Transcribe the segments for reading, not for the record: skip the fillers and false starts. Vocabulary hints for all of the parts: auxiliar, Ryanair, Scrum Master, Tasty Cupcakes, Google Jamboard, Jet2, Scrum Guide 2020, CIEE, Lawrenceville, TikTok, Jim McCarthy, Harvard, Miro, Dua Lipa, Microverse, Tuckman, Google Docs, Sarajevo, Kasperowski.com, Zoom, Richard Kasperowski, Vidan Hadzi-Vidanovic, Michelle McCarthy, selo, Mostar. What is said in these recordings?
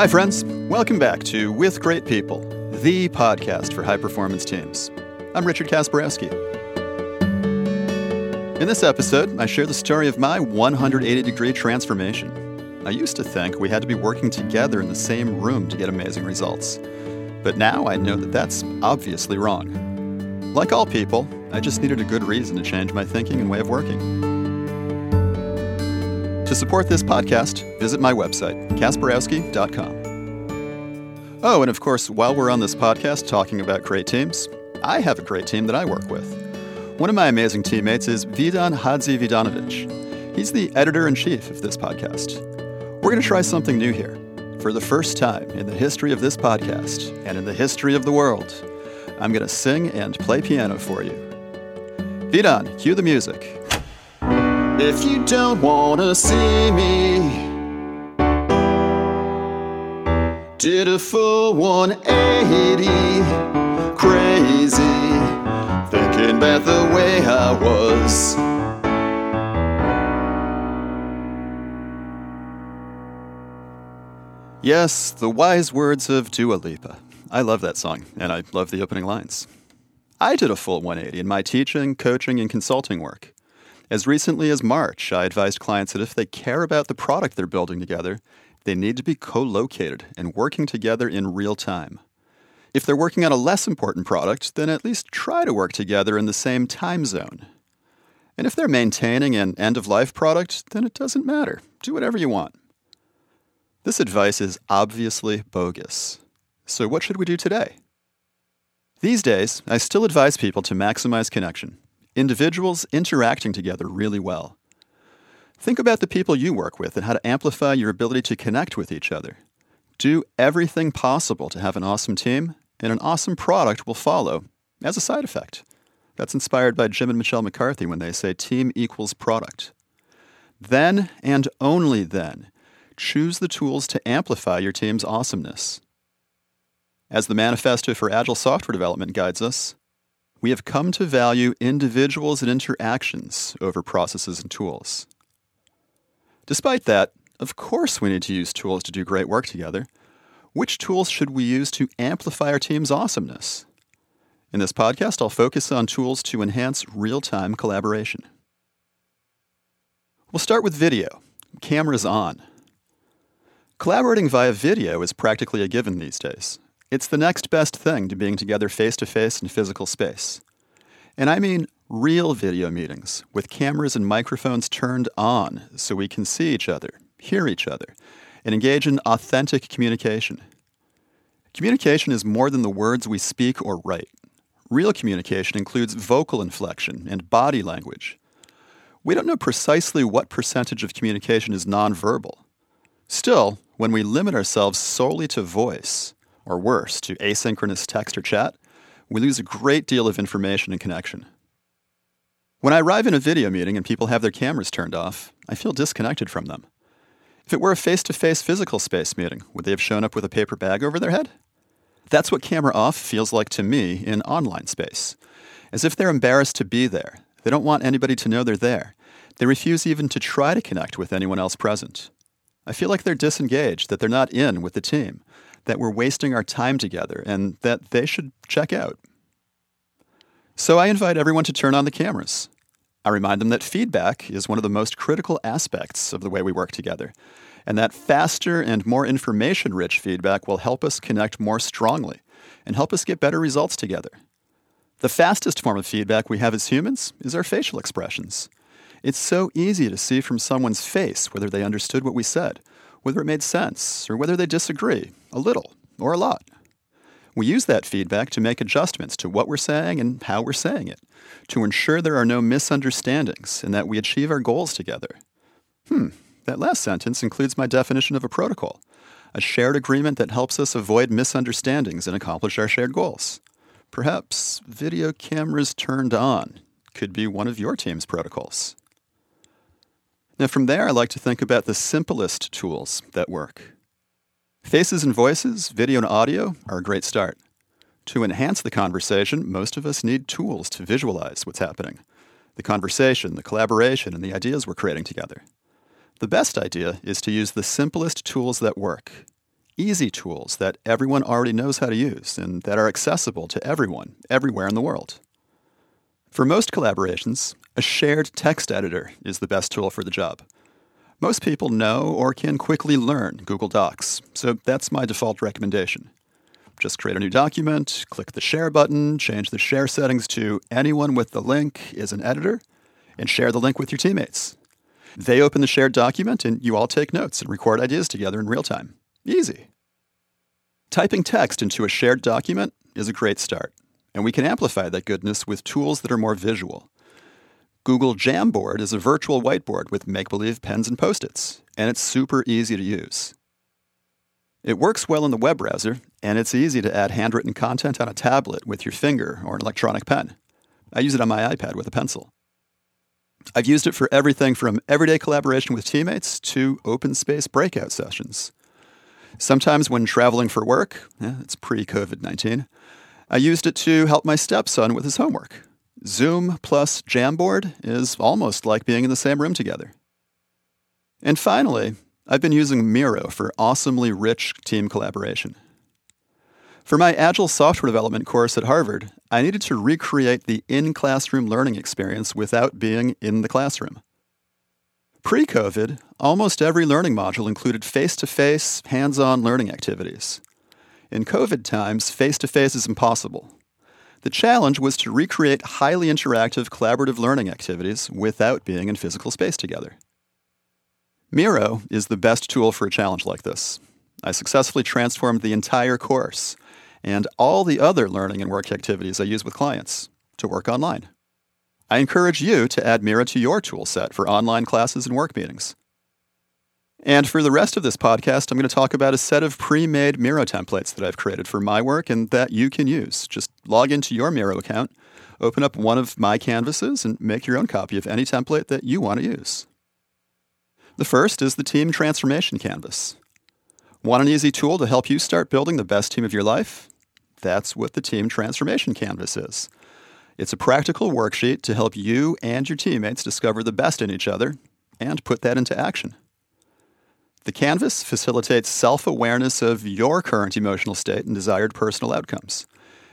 Hi, friends. Welcome back to With Great People, the podcast for high-performance teams. I'm Richard Kasperowski. In this episode, I share the story of my 180-degree transformation. I used to think we had to be working together in the same room to get amazing results. But now I know that that's obviously wrong. Like all people, I just needed a good reason to change my thinking and way of working. To support this podcast, visit my website, Kasperowski.com. Oh, and of course, while we're on this podcast talking about great teams, I have a great team that I work with. One of my amazing teammates is Vidan Hadzi-Vidanovic. He's the editor-in-chief of this podcast. We're going to try something new here. For the first time in the history of this podcast and in the history of the world, I'm going to sing and play piano for you. Vidan, cue the music. If you don't want to see me, did a full 180, crazy, thinking about the way I was. Yes, the wise words of Dua Lipa. I love that song, and I love the opening lines. I did a full 180 in my teaching, coaching, and consulting work. As recently as March, I advised clients that if they care about the product they're building together, they need to be co-located and working together in real time. If they're working on a less important product, then at least try to work together in the same time zone. And if they're maintaining an end-of-life product, then it doesn't matter. Do whatever you want. This advice is obviously bogus. So what should we do today? These days, I still advise people to maximize connection. Individuals interacting together really well. Think about the people you work with and how to amplify your ability to connect with each other. Do everything possible to have an awesome team, and an awesome product will follow as a side effect. That's inspired by Jim and Michelle McCarthy when they say team equals product. Then, and only then, choose the tools to amplify your team's awesomeness. As the Manifesto for Agile Software Development guides us, we have come to value individuals and interactions over processes and tools. Despite that, of course we need to use tools to do great work together. Which tools should we use to amplify our team's awesomeness? In this podcast, I'll focus on tools to enhance real-time collaboration. We'll start with video. Cameras on. Collaborating via video is practically a given these days. It's the next best thing to being together face-to-face in physical space. And I mean real video meetings with cameras and microphones turned on so we can see each other, hear each other, and engage in authentic communication. Communication is more than the words we speak or write. Real communication includes vocal inflection and body language. We don't know precisely what percentage of communication is nonverbal. Still, when we limit ourselves solely to voice, or worse, to asynchronous text or chat, we lose a great deal of information and connection. When I arrive in a video meeting and people have their cameras turned off, I feel disconnected from them. If it were a face-to-face physical space meeting, would they have shown up with a paper bag over their head? That's what camera off feels like to me in online space. As if they're embarrassed to be there. They don't want anybody to know they're there. They refuse even to try to connect with anyone else present. I feel like they're disengaged, that they're not in with the team, that we're wasting our time together, and that they should check out. So I invite everyone to turn on the cameras. I remind them that feedback is one of the most critical aspects of the way we work together, and that faster and more information-rich feedback will help us connect more strongly and help us get better results together. The fastest form of feedback we have as humans is our facial expressions. It's so easy to see from someone's face whether they understood what we said, whether it made sense, or whether they disagree, a little or a lot. We use that feedback to make adjustments to what we're saying and how we're saying it, to ensure there are no misunderstandings and that we achieve our goals together. That last sentence includes my definition of a protocol, a shared agreement that helps us avoid misunderstandings and accomplish our shared goals. Perhaps video cameras turned on could be one of your team's protocols. Now, from there, I like to think about the simplest tools that work. Faces and voices, video and audio, are a great start. To enhance the conversation, most of us need tools to visualize what's happening. The conversation, the collaboration, and the ideas we're creating together. The best idea is to use the simplest tools that work. easy tools that everyone already knows how to use and that are accessible to everyone, everywhere in the world. For most collaborations, a shared text editor is the best tool for the job. Most people know or can quickly learn Google Docs, so that's my default recommendation. Just create a new document, click the share button, change the share settings to anyone with the link is an editor, and share the link with your teammates. They open the shared document, and you all take notes and record ideas together in real time. Easy. Typing text into a shared document is a great start, and we can amplify that goodness with tools that are more visual. Google Jamboard is a virtual whiteboard with make-believe pens and Post-its, and it's super easy to use. It works well in the web browser, and it's easy to add handwritten content on a tablet with your finger or an electronic pen. I use it on my iPad with a pencil. I've used it for everything from everyday collaboration with teammates to open space breakout sessions. Sometimes when traveling for work, it's pre-COVID-19, I used it to help my stepson with his homework. Zoom plus Jamboard is almost like being in the same room together. And finally, I've been using Miro for awesomely rich team collaboration. For my Agile software development course at Harvard, I needed to recreate the in-classroom learning experience without being in the classroom. Pre-COVID, almost every learning module included face-to-face, hands-on learning activities. In COVID times, face-to-face is impossible. The challenge was to recreate highly interactive, collaborative learning activities without being in physical space together. Miro is the best tool for a challenge like this. I successfully transformed the entire course and all the other learning and work activities I use with clients to work online. I encourage you to add Miro to your tool set for online classes and work meetings. And for the rest of this podcast, I'm going to talk about a set of pre-made Miro templates that I've created for my work and that you can use. Just log into your Miro account, open up one of my canvases, and make your own copy of any template that you want to use. The first is the Team Transformation Canvas. Want an easy tool to help you start building the best team of your life? That's what the Team Transformation Canvas is. It's a practical worksheet to help you and your teammates discover the best in each other and put that into action. The canvas facilitates self-awareness of your current emotional state and desired personal outcomes.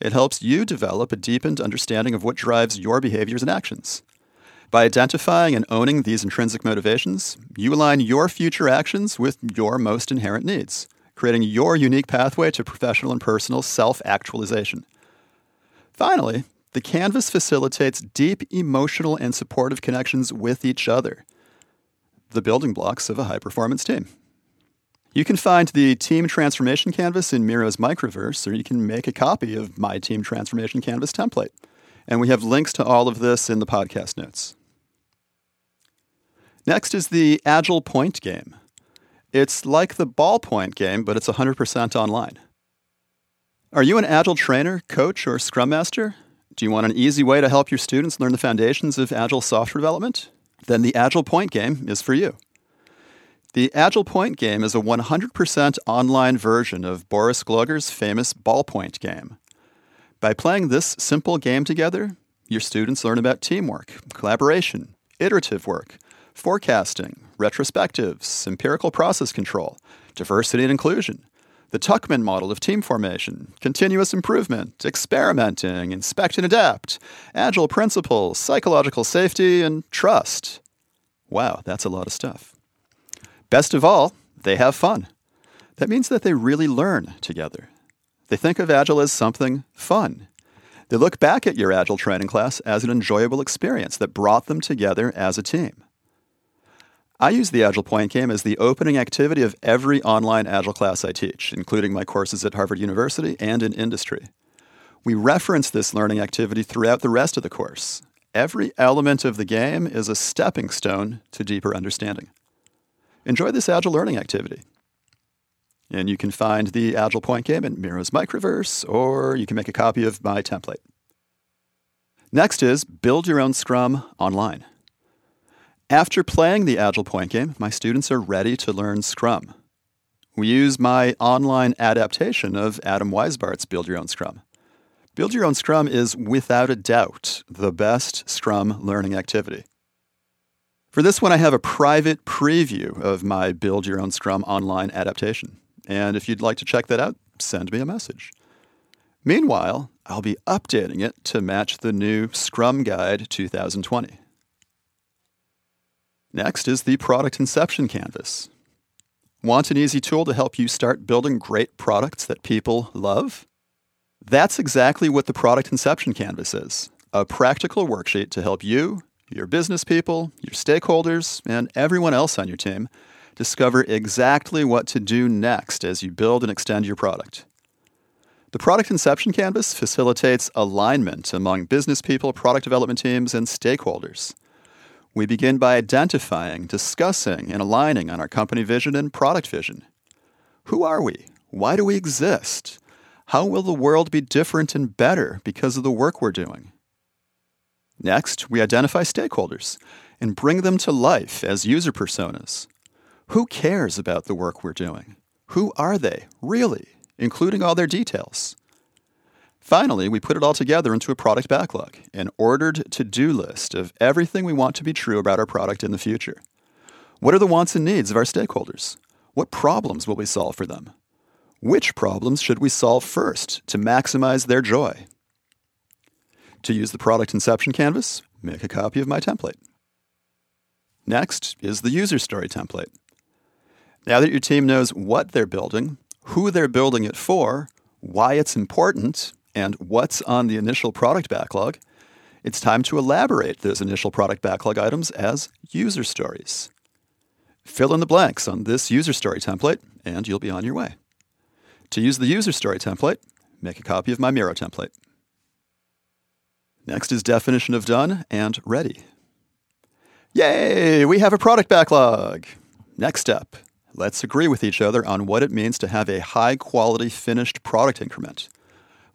It helps you develop a deepened understanding of what drives your behaviors and actions. By identifying and owning these intrinsic motivations, you align your future actions with your most inherent needs, creating your unique pathway to professional and personal self-actualization. Finally, the canvas facilitates deep emotional and supportive connections with each other, the building blocks of a high-performance team. You can find the Team Transformation Canvas in Miro's Microverse, or you can make a copy of my Team Transformation Canvas template. And we have links to all of this in the podcast notes. Next is the Agile Point Game. It's like the ballpoint game, but it's 100% online. Are you an Agile trainer, coach, or Scrum Master? Do you want an easy way to help your students learn the foundations of Agile software development? Then the Agile Point Game is for you. The Agile Point Game is a 100% online version of Boris Gloger's famous ballpoint game. By playing this simple game together, your students learn about teamwork, collaboration, iterative work, forecasting, retrospectives, empirical process control, diversity and inclusion, the Tuckman model of team formation, continuous improvement, experimenting, inspect and adapt, agile principles, psychological safety, and trust. Wow, that's a lot of stuff. Best of all, they have fun. That means that they really learn together. They think of Agile as something fun. They look back at your Agile training class as an enjoyable experience that brought them together as a team. I use the Agile Point Game as the opening activity of every online Agile class I teach, including my courses at Harvard University and in industry. We reference this learning activity throughout the rest of the course. Every element of the game is a stepping stone to deeper understanding. Enjoy this Agile learning activity. And you can find the Agile Point Game in Miro's Microverse, or you can make a copy of my template. Next is Build Your Own Scrum Online. After playing the Agile Point Game, my students are ready to learn Scrum. We use my online adaptation of Adam Weisbart's Build Your Own Scrum. Build Your Own Scrum is, without a doubt, the best Scrum learning activity. For this one, I have a private preview of my Build Your Own Scrum Online adaptation. And if you'd like to check that out, send me a message. Meanwhile, I'll be updating it to match the new Scrum Guide 2020. Next is the Product Inception Canvas. Want an easy tool to help you start building great products that people love? That's exactly what the Product Inception Canvas is, a practical worksheet to help you, your business people, your stakeholders, and everyone else on your team discover exactly what to do next as you build and extend your product. The Product Inception Canvas facilitates alignment among business people, product development teams, and stakeholders. We begin by identifying, discussing, and aligning on our company vision and product vision. Who are we? Why do we exist? How will the world be different and better because of the work we're doing? Next, we identify stakeholders and bring them to life as user personas. Who cares about the work we're doing? Who are they, really, including all their details? Finally, we put it all together into a product backlog, an ordered to-do list of everything we want to be true about our product in the future. What are the wants and needs of our stakeholders? What problems will we solve for them? Which problems should we solve first to maximize their joy? To use the Product Inception Canvas, make a copy of my template. Next is the user story template. Now that your team knows what they're building, who they're building it for, why it's important, and what's on the initial product backlog, it's time to elaborate those initial product backlog items as user stories. Fill in the blanks on this user story template, and you'll be on your way. To use the user story template, make a copy of my Miro template. Next is definition of done and ready. Yay, we have a product backlog! Next step, let's agree with each other on what it means to have a high-quality finished product increment.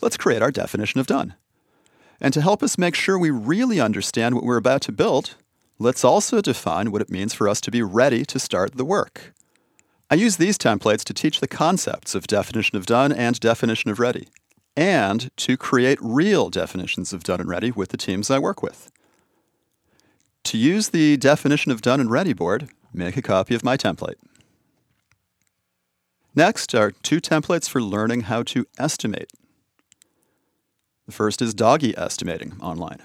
Let's create our definition of done. And to help us make sure we really understand what we're about to build, let's also define what it means for us to be ready to start the work. I use these templates to teach the concepts of definition of done and definition of ready, and to create real definitions of done and ready with the teams I work with. To use the definition of done and ready board, make a copy of my template. Next are two templates for learning how to estimate. The first is doggy estimating online.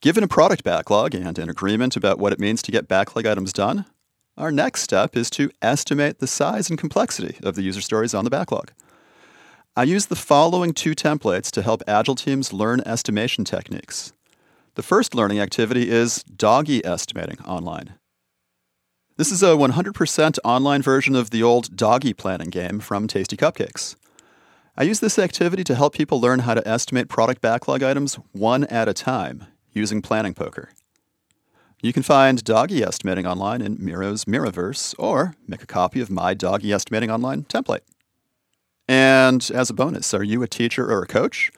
Given a product backlog and an agreement about what it means to get backlog items done, our next step is to estimate the size and complexity of the user stories on the backlog. I use the following two templates to help Agile teams learn estimation techniques. The first learning activity is doggy estimating online. This is a 100% online version of the old doggy planning game from Tasty Cupcakes. I use this activity to help people learn how to estimate product backlog items one at a time using planning poker. You can find doggy estimating online in Miro's Miroverse, or make a copy of my doggy estimating online template. And as a bonus, are you a teacher or a coach?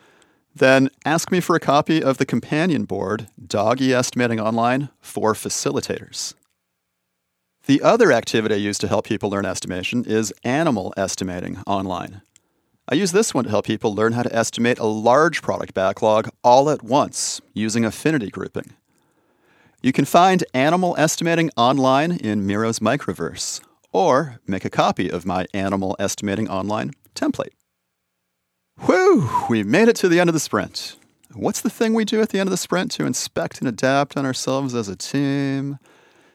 Then ask me for a copy of the companion board, Doggy Estimating Online for Facilitators. The other activity I use to help people learn estimation is animal estimating online. I use this one to help people learn how to estimate a large product backlog all at once using affinity grouping. You can find animal estimating online in Miro's Microverse, or make a copy of my animal estimating online template. Whew, we made it to the end of the sprint. What's the thing we do at the end of the sprint to inspect and adapt on ourselves as a team?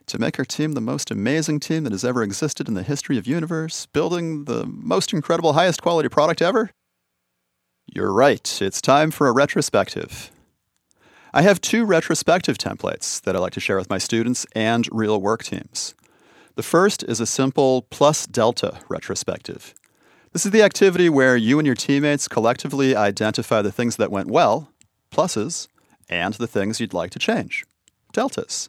To make our team the most amazing team that has ever existed in the history of universe, building the most incredible, highest quality product ever? You're right, it's time for a retrospective. I have two retrospective templates that I like to share with my students and real work teams. The first is a simple plus delta retrospective. This is the activity where you and your teammates collectively identify the things that went well, pluses, and the things you'd like to change, deltas.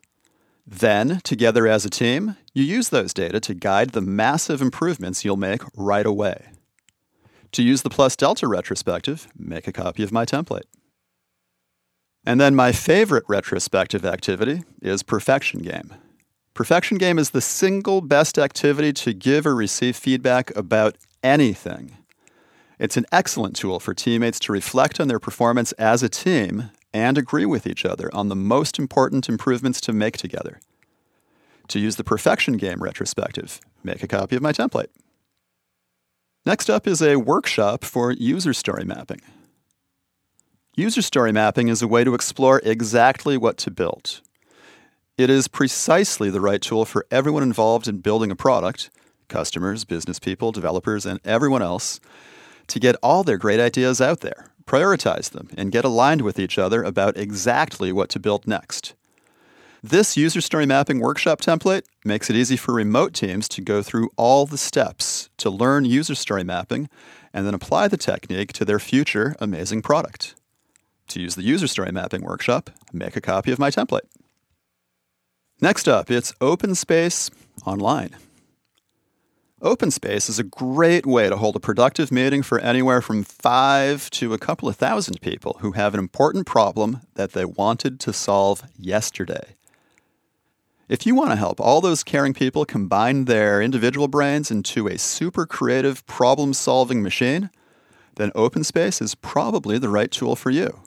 Then, together as a team, you use those data to guide the massive improvements you'll make right away. To use the plus delta retrospective, make a copy of my template. And then my favorite retrospective activity is Perfection Game. Perfection Game is the single best activity to give or receive feedback about anything. It's an excellent tool for teammates to reflect on their performance as a team and agree with each other on the most important improvements to make together. To use the Perfection Game retrospective, make a copy of my template. Next up is a workshop for user story mapping. User story mapping is a way to explore exactly what to build. It is precisely the right tool for everyone involved in building a product, customers, business people, developers, and everyone else, to get all their great ideas out there, prioritize them, and get aligned with each other about exactly what to build next. This user story mapping workshop template makes it easy for remote teams to go through all the steps to learn user story mapping and then apply the technique to their future amazing product. To use the user story mapping workshop, make a copy of my template. Next up, it's OpenSpace Online. OpenSpace is a great way to hold a productive meeting for anywhere from 5 to a couple of thousand people who have an important problem that they wanted to solve yesterday. If you want to help all those caring people combine their individual brains into a super creative problem-solving machine, then OpenSpace is probably the right tool for you.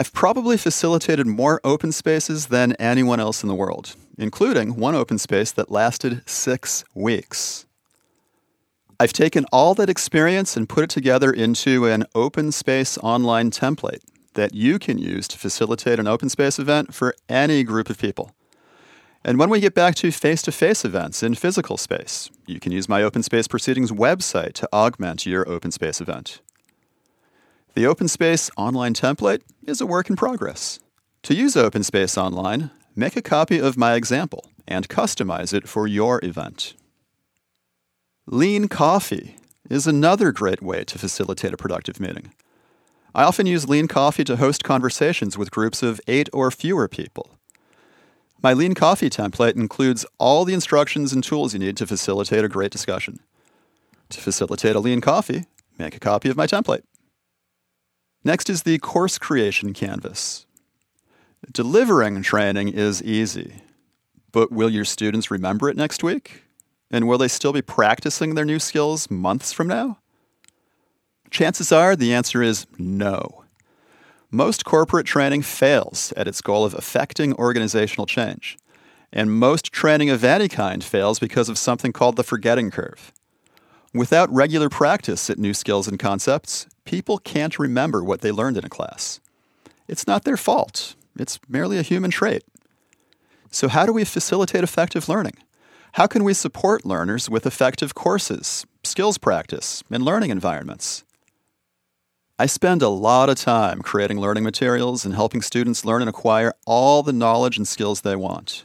I've probably facilitated more open spaces than anyone else in the world, including one open space that lasted 6 weeks. I've taken all that experience and put it together into an open space online template that you can use to facilitate an open space event for any group of people. And when we get back to face-to-face events in physical space, you can use my Open Space Proceedings website to augment your open space event. The OpenSpace Online template is a work in progress. To use OpenSpace Online, make a copy of my example and customize it for your event. Lean Coffee is another great way to facilitate a productive meeting. I often use Lean Coffee to host conversations with groups of 8 or fewer people. My Lean Coffee template includes all the instructions and tools you need to facilitate a great discussion. To facilitate a Lean Coffee, make a copy of my template. Next is the course creation canvas. Delivering training is easy, but will your students remember it next week? And will they still be practicing their new skills months from now? Chances are the answer is no. Most corporate training fails at its goal of affecting organizational change, and most training of any kind fails because of something called the forgetting curve. Without regular practice at new skills and concepts, people can't remember what they learned in a class. It's not their fault. It's merely a human trait. So how do we facilitate effective learning? How can we support learners with effective courses, skills practice, and learning environments? I spend a lot of time creating learning materials and helping students learn and acquire all the knowledge and skills they want.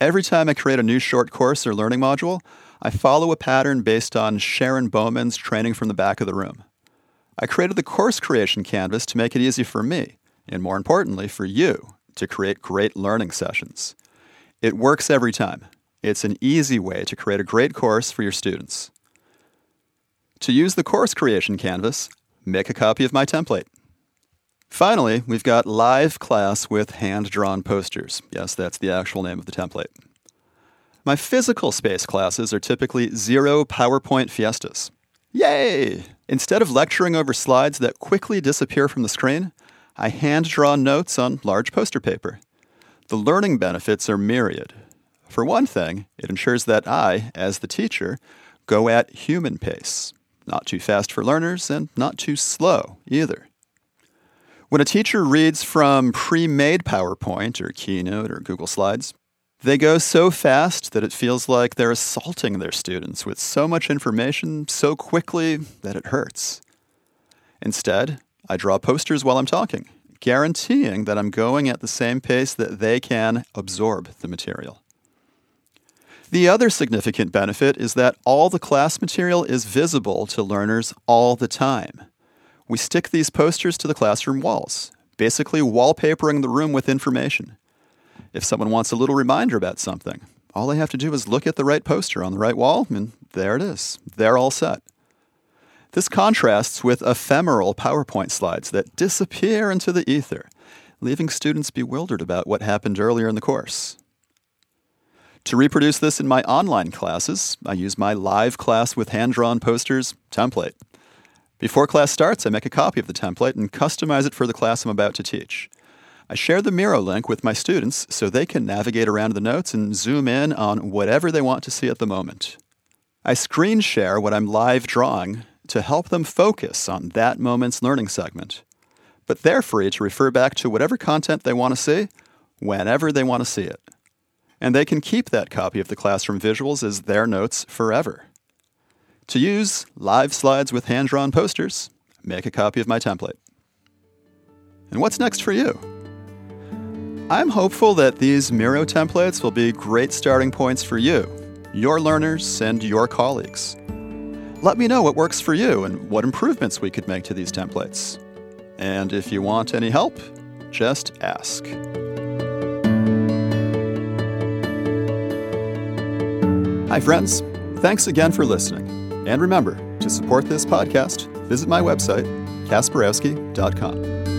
Every time I create a new short course or learning module, I follow a pattern based on Sharon Bowman's Training from the Back of the Room. I created the course creation canvas to make it easy for me, and more importantly for you, to create great learning sessions. It works every time. It's an easy way to create a great course for your students. To use the course creation canvas, make a copy of my template. Finally, we've got Live Class with Hand-Drawn Posters. Yes, that's the actual name of the template. My physical space classes are typically 0 PowerPoint fiestas. Yay! Instead of lecturing over slides that quickly disappear from the screen, I hand-draw notes on large poster paper. The learning benefits are myriad. For one thing, it ensures that I, as the teacher, go at human pace. Not too fast for learners and not too slow either. When a teacher reads from pre-made PowerPoint or Keynote or Google Slides, they go so fast that it feels like they're assaulting their students with so much information so quickly that it hurts. Instead, I draw posters while I'm talking, guaranteeing that I'm going at the same pace that they can absorb the material. The other significant benefit is that all the class material is visible to learners all the time. We stick these posters to the classroom walls, basically wallpapering the room with information. If someone wants a little reminder about something, all they have to do is look at the right poster on the right wall, and there it is. They're all set. This contrasts with ephemeral PowerPoint slides that disappear into the ether, leaving students bewildered about what happened earlier in the course. To reproduce this in my online classes, I use my Live Class with Hand-Drawn Posters template. Before class starts, I make a copy of the template and customize it for the class I'm about to teach. I share the Miro link with my students so they can navigate around the notes and zoom in on whatever they want to see at the moment. I screen share what I'm live drawing to help them focus on that moment's learning segment. But they're free to refer back to whatever content they want to see, whenever they want to see it. And they can keep that copy of the classroom visuals as their notes forever. To use live slides with hand-drawn posters, make a copy of my template. And what's next for you? I'm hopeful that these Miro templates will be great starting points for you, your learners, and your colleagues. Let me know what works for you and what improvements we could make to these templates. And if you want any help, just ask. Hi, friends. Thanks again for listening. And remember, to support this podcast, visit my website, Kasperowski.com.